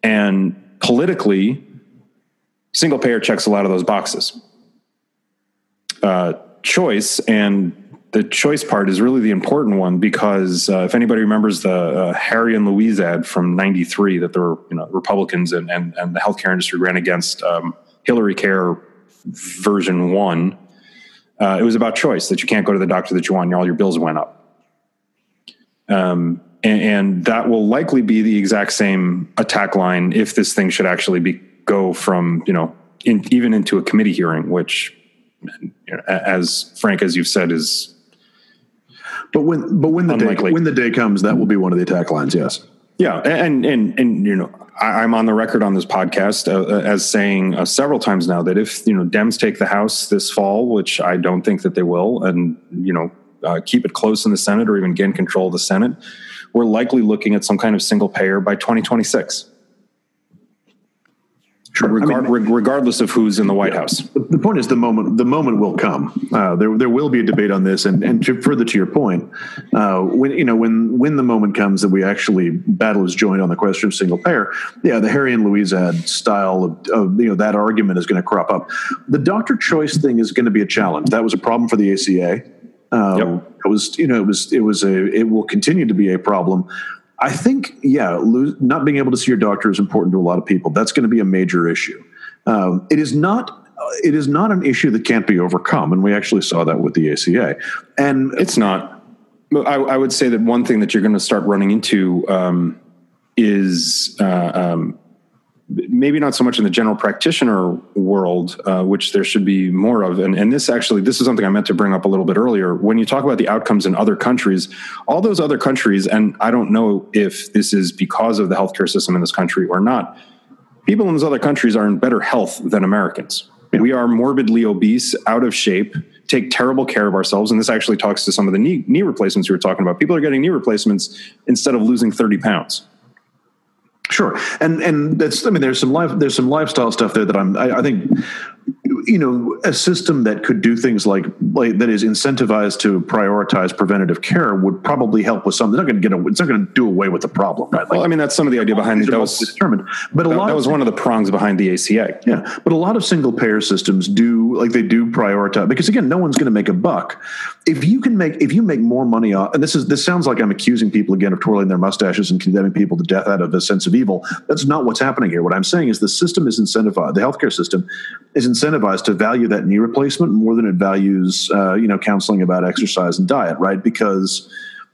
And politically, single payer checks a lot of those boxes. Choice, and the choice part is really the important one, because if anybody remembers the Harry and Louise ad from '93 that there were, you know, Republicans and the healthcare industry ran against Hillary Care version 1, it was about choice, that you can't go to the doctor that you want and all your bills went up. And that will likely be the exact same attack line if this thing should actually go from, you know, even into a committee hearing, which, you know, as frank as you've said, is. But when the day comes, that will be one of the attack lines. Yes. Yeah. And you know, I'm on the record on this podcast as saying several times now that if, you know, Dems take the House this fall, which I don't think that they will, and, you know, keep it close in the Senate or even gain control of the Senate, we're likely looking at some kind of single payer by 2026. Sure. Regardless of who's in the White House. The point is the moment will come. There will be a debate on this. And further to your point, when the moment comes that we actually battle is joined on the question of single payer, yeah, the Harry and Louise ad style of you know, that argument is going to crop up. The doctor choice thing is going to be a challenge. That was a problem for the ACA. Yep. It will continue to be a problem. I think, not being able to see your doctor is important to a lot of people. That's going to be a major issue. It is not an issue that can't be overcome, and we actually saw that with the ACA. And it's not. I would say that one thing that you're going to start running into is maybe not so much in the general practitioner world, which there should be more of. And this is something I meant to bring up a little bit earlier. When you talk about the outcomes in other countries, all those other countries, and I don't know if this is because of the healthcare system in this country or not, people in those other countries are in better health than Americans. Yeah. We are morbidly obese, out of shape, take terrible care of ourselves. And this actually talks to some of the knee replacements you were talking about. People are getting knee replacements instead of losing 30 pounds. Sure, and that's, I mean, there's some lifestyle stuff there that I think you know, a system that could do things like that is incentivized to prioritize preventative care would probably help with something. It's not going to do away with the problem, right? Like, well, I mean, that's some of the idea behind that was determined, but that was one of the prongs behind the ACA. Yeah, but a lot of single payer systems do prioritize, because again, no one's going to make a buck. If you make more money off, and this sounds like I'm accusing people again of twirling their mustaches and condemning people to death out of a sense of evil. That's not what's happening here. What I'm saying is the system is incentivized. The healthcare system is incentivized to value that knee replacement more than it values, counseling about exercise and diet, right? Because,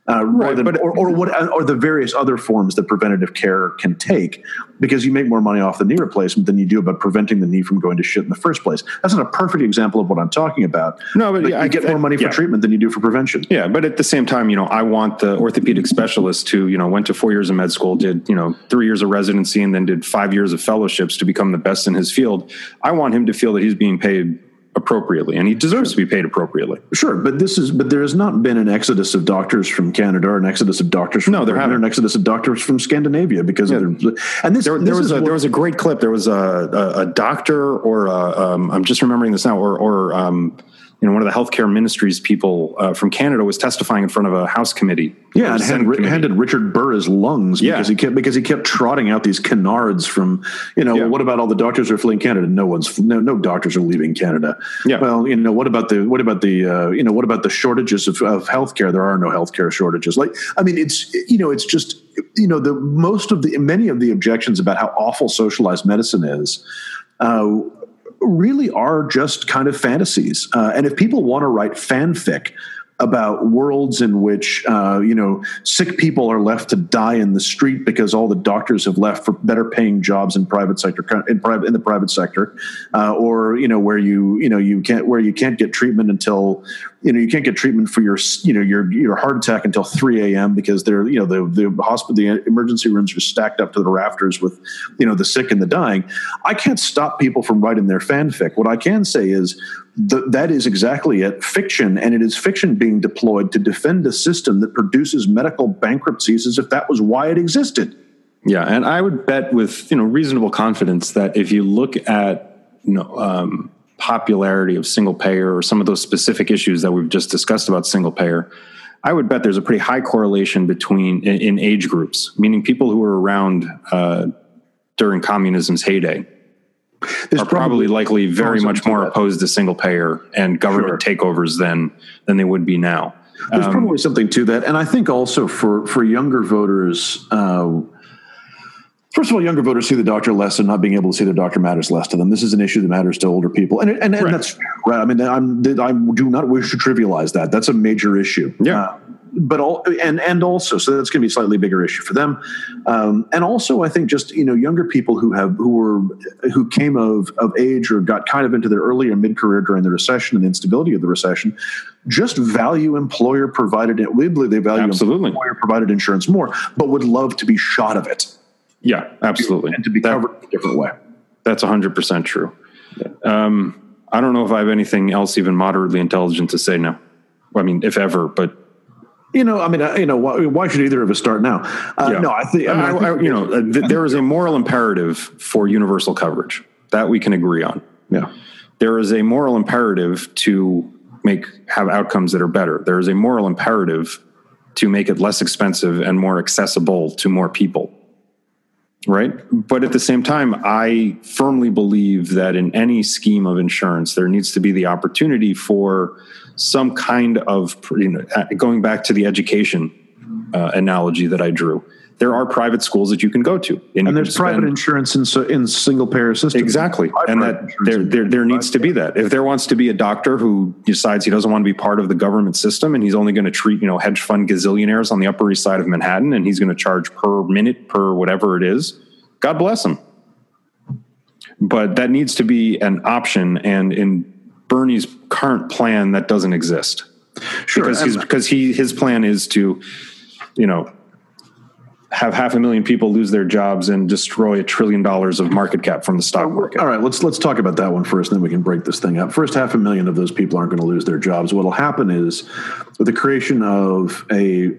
or the various other forms that preventative care can take, because you make more money off the knee replacement than you do about preventing the knee from going to shit in the first place. That's not a perfect example of what I'm talking about. No, but yeah, you get more money for treatment than you do for prevention. Yeah, but at the same time, you know, I want the orthopedic specialist who, you know, went to 4 years of med school, did, you know, 3 years of residency, and then did 5 years of fellowships to become the best in his field. I want him to feel that he's being paid appropriately, and he deserves to be paid appropriately. Sure, but there has not been an exodus of doctors from Canada or an exodus of doctors from an exodus of doctors from Scandinavia because of their, and this, there, this there was a, what, there was a great clip. There was a doctor or I'm just remembering this now you know, one of the healthcare ministries people from Canada was testifying in front of a House committee. Yeah, and handed Richard Burr his lungs because he kept trotting out these canards from, you know, well, what about all the doctors who are fleeing Canada? No doctors are leaving Canada. Yeah. Well, you know, what about the shortages of healthcare? There are no healthcare shortages. Like, I mean, many of the objections about how awful socialized medicine is really are just kind of fantasies. And if people want to write fanfic about worlds in which, sick people are left to die in the street because all the doctors have left for better paying jobs in the private sector, or where you can't get treatment for your heart attack until 3 a.m. because they're, you know, the hospital, the emergency rooms are stacked up to the rafters with, you know, the sick and the dying. I can't stop people from writing their fanfic. What I can say is that is exactly it, fiction, and it is fiction being deployed to defend a system that produces medical bankruptcies as if that was why it existed. Yeah, and I would bet with, you know, reasonable confidence that if you look at, you know, popularity of single payer or some of those specific issues that we've just discussed about single payer, I would bet there's a pretty high correlation between in age groups, meaning people who were around during communism's heyday are probably likely very much more opposed to single payer and government takeovers than they would be now. There's probably something to that. And I think also for younger voters, first of all, younger voters see the doctor less, and not being able to see their doctor matters less to them. This is an issue that matters to older people, and that's right. I mean, I do not wish to trivialize that. That's a major issue. Yeah, but also that's going to be a slightly bigger issue for them. And also, I think just, you know, younger people who came of age or got kind of into their early or mid career during the recession and the instability of the recession, just value employer provided. We believe they value employer provided insurance more, but would love to be shot of it. Yeah, absolutely. And to be covered in a different way. That's 100% true. Yeah. I don't know if I have anything else even moderately intelligent to say now. I mean, if ever, but... You know, I mean, why should either of us start now? No, I think... there is a moral imperative for universal coverage. That we can agree on. Yeah. There is a moral imperative to have outcomes that are better. There is a moral imperative to make it less expensive and more accessible to more people. Right. But at the same time, I firmly believe that in any scheme of insurance, there needs to be the opportunity for some kind of, you know, going back to the education analogy that I drew. There are private schools that you can go to, and there's private insurance in single payer systems. Exactly, and that there needs to be that. If there wants to be a doctor who decides he doesn't want to be part of the government system, and he's only going to treat, you know, hedge fund gazillionaires on the Upper East Side of Manhattan, and he's going to charge per minute per whatever it is, God bless him. But that needs to be an option, and in Bernie's current plan, that doesn't exist. Sure, because his plan is to, you know, have 500,000 people lose their jobs and destroy $1 trillion of market cap from the stock market. All right, let's talk about that one first, and then we can break this thing up. First, 500,000 of those people aren't going to lose their jobs. What will happen is, with the creation of a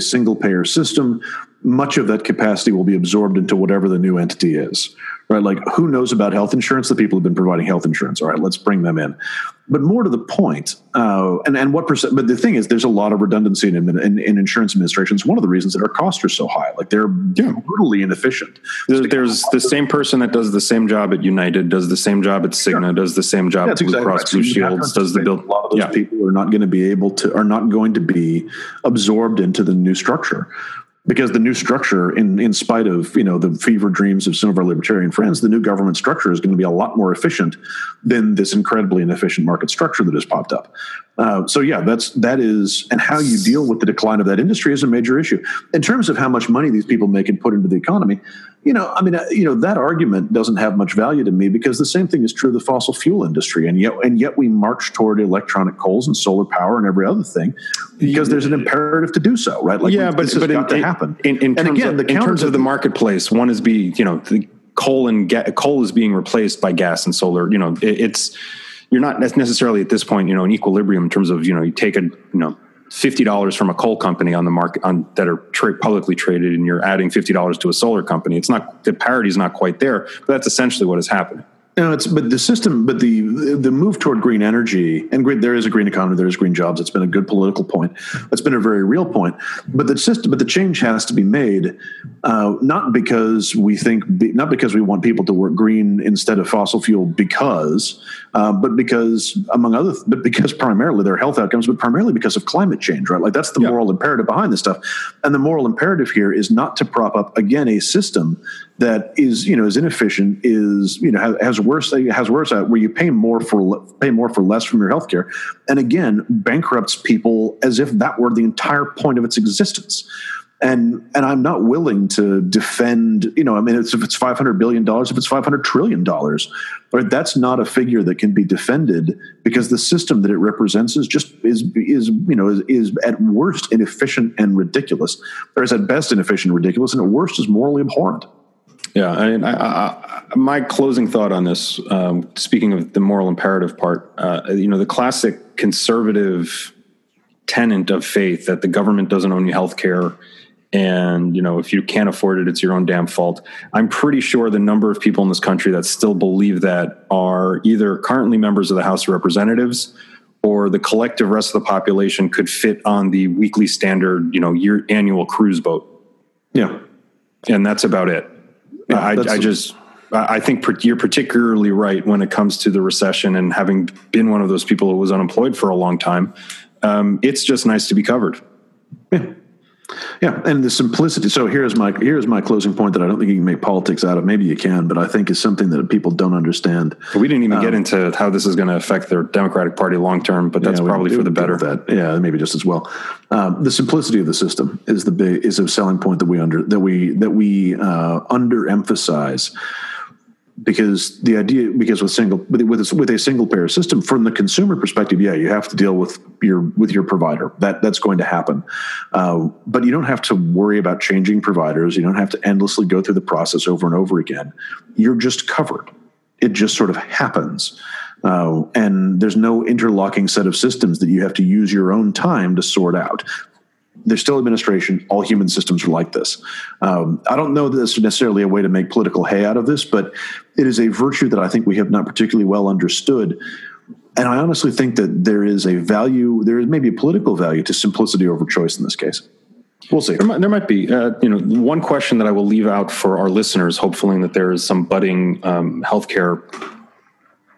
single payer system, much of that capacity will be absorbed into whatever the new entity is. right? Like, who knows about health insurance? The people who've been providing health insurance. All right, let's bring them in. But more to the point, and what percent? But the thing is, there's a lot of redundancy in insurance administrations. One of the reasons that our costs are so high, like they're brutally inefficient. There's the same person that does the same job at United, does the same job at Cigna, does the same job at Blue Cross Blue Shields, does the bill. A lot of those people are not going to be able to, are not going to be absorbed into the new structure. Because the new structure, in spite of, you know, the fever dreams of some of our libertarian friends, the new government structure is going to be a lot more efficient than this incredibly inefficient market structure that has popped up. So that is, and how you deal with the decline of that industry is a major issue. In terms of how much money these people make and put into the economy, that argument doesn't have much value to me, because the same thing is true of the fossil fuel industry. And yet we march toward electronic coals and solar power and every other thing because there's an imperative to do so, right? Like, but this has got to happen. In terms of the marketplace, one is the coal is being replaced by gas and solar. You're not necessarily at this point, in equilibrium in terms of, you take $50 from a coal company on the market that are publicly traded, and you're adding $50 to a solar company. It's not, the parity is not quite there, but that's essentially what is happening. No, the move toward green energy, and green, there is a green economy, there is green jobs. It's been a good political point. It's been a very real point. But the change has to be made, not because we want people to work green instead of fossil fuel, because primarily their health outcomes, but primarily because of climate change, right? Like, that's the moral imperative behind this stuff. And the moral imperative here is not to prop up again a system that is, is inefficient, has worse where you pay more for less from your healthcare, and again bankrupts people as if that were the entire point of its existence. And I'm not willing to defend, if it's $500 billion, if it's $500 trillion, right, that's not a figure that can be defended, because the system that it represents is at worst inefficient and ridiculous, or is at best inefficient and ridiculous, and at worst is morally abhorrent. Yeah, I my closing thought on this, speaking of the moral imperative part, the classic conservative tenet of faith that the government doesn't own your health care, and, if you can't afford it, it's your own damn fault. I'm pretty sure the number of people in this country that still believe that are either currently members of the House of Representatives, or the collective rest of the population could fit on the Weekly Standard, annual cruise boat. Yeah. And that's about it. Yeah, I think you're particularly right when it comes to the recession, and having been one of those people who was unemployed for a long time, it's just nice to be covered. Yeah. And the simplicity. So here's my closing point that I don't think you can make politics out of. Maybe you can, but I think is something that people don't understand. We didn't even get into how this is going to affect their Democratic Party long-term, but that's probably for the better. Yeah. Maybe just as well. The simplicity of the system is a selling point that we underemphasize. Because the idea, with a single payer system, from the consumer perspective, you have to deal with your provider. That's going to happen, but you don't have to worry about changing providers. You don't have to endlessly go through the process over and over again. You're just covered. It just sort of happens, and there's no interlocking set of systems that you have to use your own time to sort out. There's still administration. All human systems are like this. I don't know that this is necessarily a way to make political hay out of this, but it is a virtue that I think we have not particularly well understood. And I honestly think that there is a value, there is maybe a political value to simplicity over choice in this case. We'll see. There might be, one question that I will leave out for our listeners, hopefully, that there is some budding healthcare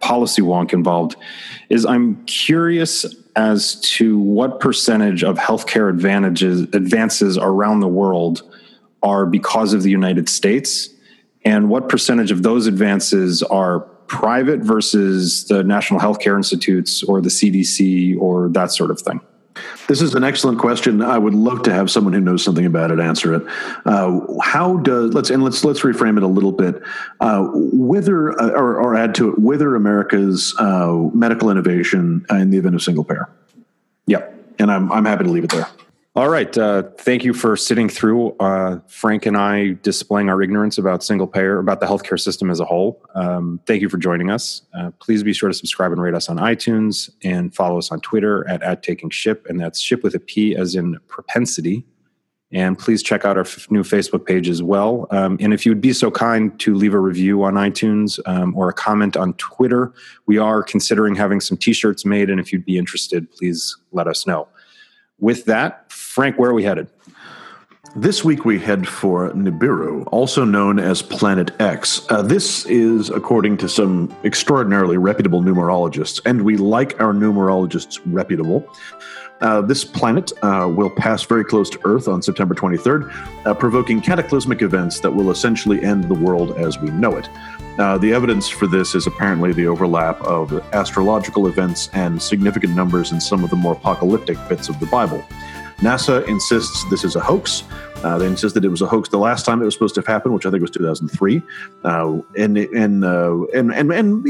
policy wonk involved, is I'm curious as to what percentage of healthcare advances around the world are because of the United States, and what percentage of those advances are private versus the National Healthcare Institutes or the CDC or that sort of thing. This is an excellent question. I would love to have someone who knows something about it answer it. Let's reframe it a little bit. Whether America's medical innovation in the event of single payer. Yep. And I'm happy to leave it there. All right. Thank you for sitting through Frank and I displaying our ignorance about single payer, about the healthcare system as a whole. Thank you for joining us. Please be sure to subscribe and rate us on iTunes, and follow us on Twitter at @TakingShip, and that's ship with a P as in propensity. And please check out our new Facebook page as well. And if you would be so kind to leave a review on iTunes or a comment on Twitter, we are considering having some T-shirts made. And if you'd be interested, please let us know. With that, Frank, where are we headed? This week we head for Nibiru, also known as Planet X. This is according to some extraordinarily reputable numerologists, and we like our numerologists reputable. This planet will pass very close to Earth on September 23rd, provoking cataclysmic events that will essentially end the world as we know it. The evidence for this is apparently the overlap of astrological events and significant numbers in some of the more apocalyptic bits of the Bible. NASA insists this is a hoax. They insist that it was a hoax the last time it was supposed to have happened, which I think was 2003. And you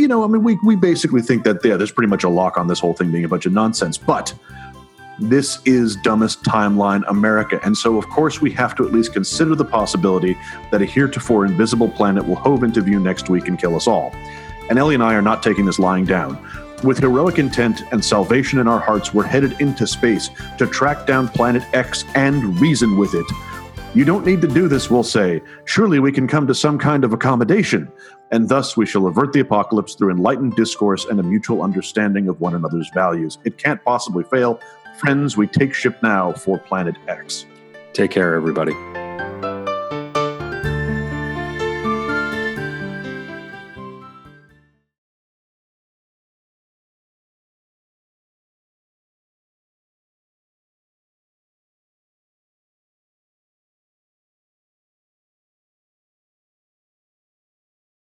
know, I mean, we basically think that there's pretty much a lock on this whole thing being a bunch of nonsense. But this is dumbest timeline America. And so, of course, we have to at least consider the possibility that a heretofore invisible planet will hove into view next week and kill us all. And Ellie and I are not taking this lying down. With heroic intent and salvation in our hearts, we're headed into space to track down Planet X and reason with it. You don't need to do this, we'll say. Surely we can come to some kind of accommodation. And thus we shall avert the apocalypse through enlightened discourse and a mutual understanding of one another's values. It can't possibly fail. Friends, we take ship now for Planet X. Take care, everybody.